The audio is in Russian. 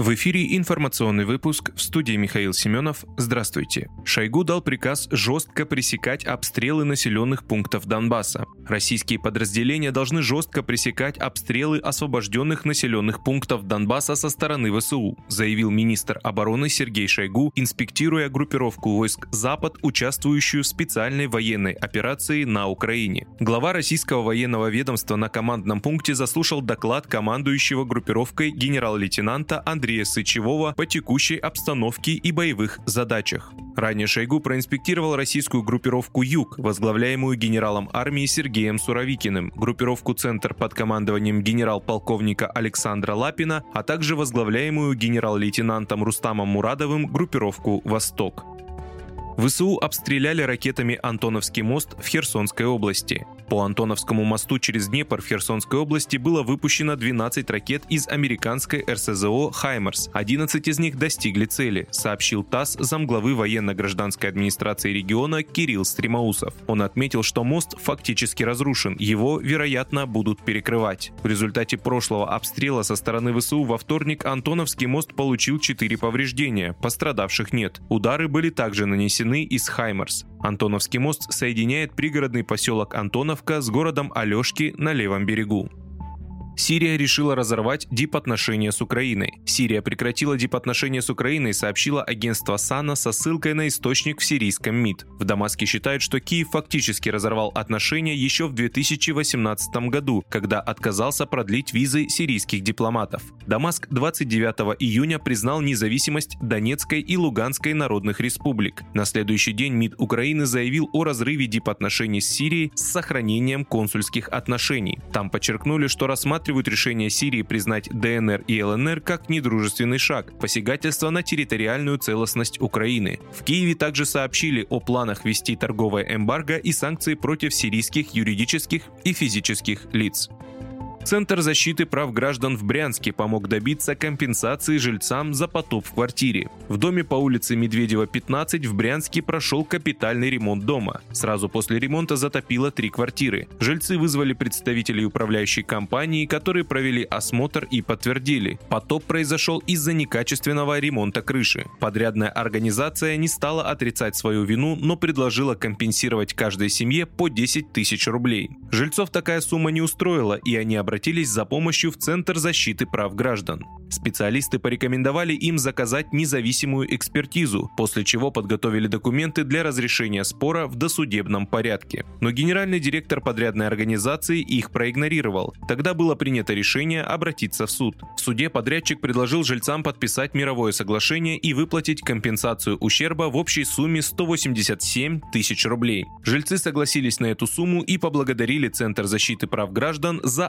В эфире информационный выпуск, в студии Михаил Семенов. Здравствуйте. Шойгу дал приказ жестко пресекать обстрелы населенных пунктов Донбасса. Российские подразделения должны жестко пресекать обстрелы освобожденных населенных пунктов Донбасса со стороны ВСУ, заявил министр обороны Сергей Шойгу, инспектируя группировку войск «Запад», участвующую в специальной военной операции на Украине. Глава российского военного ведомства на командном пункте заслушал доклад командующего группировкой генерал-лейтенанта Андрея Сычевого по текущей обстановке и боевых задачах. Ранее Шойгу проинспектировал российскую группировку «Юг», возглавляемую генералом армии Сергеем Суровикиным, группировку «Центр» под командованием генерал-полковника Александра Лапина, а также возглавляемую генерал-лейтенантом Рустамом Мурадовым группировку «Восток». ВСУ обстреляли ракетами Антоновский мост в Херсонской области. По Антоновскому мосту через Днепр в Херсонской области было выпущено 12 ракет из американской РСЗО «Хаймерс». 11 из них достигли цели, сообщил ТАСС замглавы военно-гражданской администрации региона Кирилл Стремоусов. Он отметил, что мост фактически разрушен, его, вероятно, будут перекрывать. В результате прошлого обстрела со стороны ВСУ во вторник Антоновский мост получил 4 повреждения, пострадавших нет. Удары были также нанесены из «Хаймерс». Антоновский мост соединяет пригородный поселок Антоновка с городом Алешки на левом берегу. Сирия решила разорвать дипотношения с Украиной. Сирия прекратила дипотношения с Украиной, сообщило агентство Сана со ссылкой на источник в сирийском МИД. В Дамаске считают, что Киев фактически разорвал отношения еще в 2018 году, когда отказался продлить визы сирийских дипломатов. Дамаск 29 июня признал независимость Донецкой и Луганской народных республик. На следующий день МИД Украины заявил о разрыве дипотношений с Сирией с сохранением консульских отношений. Там подчеркнули, что рассматривают решение Сирии признать ДНР и ЛНР как недружественный шаг, посягательство на территориальную целостность Украины. В Киеве также сообщили о планах ввести торговое эмбарго и санкции против сирийских юридических и физических лиц. Центр защиты прав граждан в Брянске помог добиться компенсации жильцам за потоп в квартире. В доме по улице Медведева, 15 в Брянске прошел капитальный ремонт дома. Сразу после ремонта затопило 3 квартиры. Жильцы вызвали представителей управляющей компании, которые провели осмотр и подтвердили: потоп произошел из-за некачественного ремонта крыши. Подрядная организация не стала отрицать свою вину, но предложила компенсировать каждой семье по 10 тысяч рублей. Жильцов такая сумма не устроила, и они обратились за помощью в Центр защиты прав граждан. Специалисты порекомендовали им заказать независимую экспертизу, после чего подготовили документы для разрешения спора в досудебном порядке. Но генеральный директор подрядной организации их проигнорировал. Тогда было принято решение обратиться в суд. В суде подрядчик предложил жильцам подписать мировое соглашение и выплатить компенсацию ущерба в общей сумме 187 тысяч рублей. Жильцы согласились на эту сумму и поблагодарили Центр защиты прав граждан за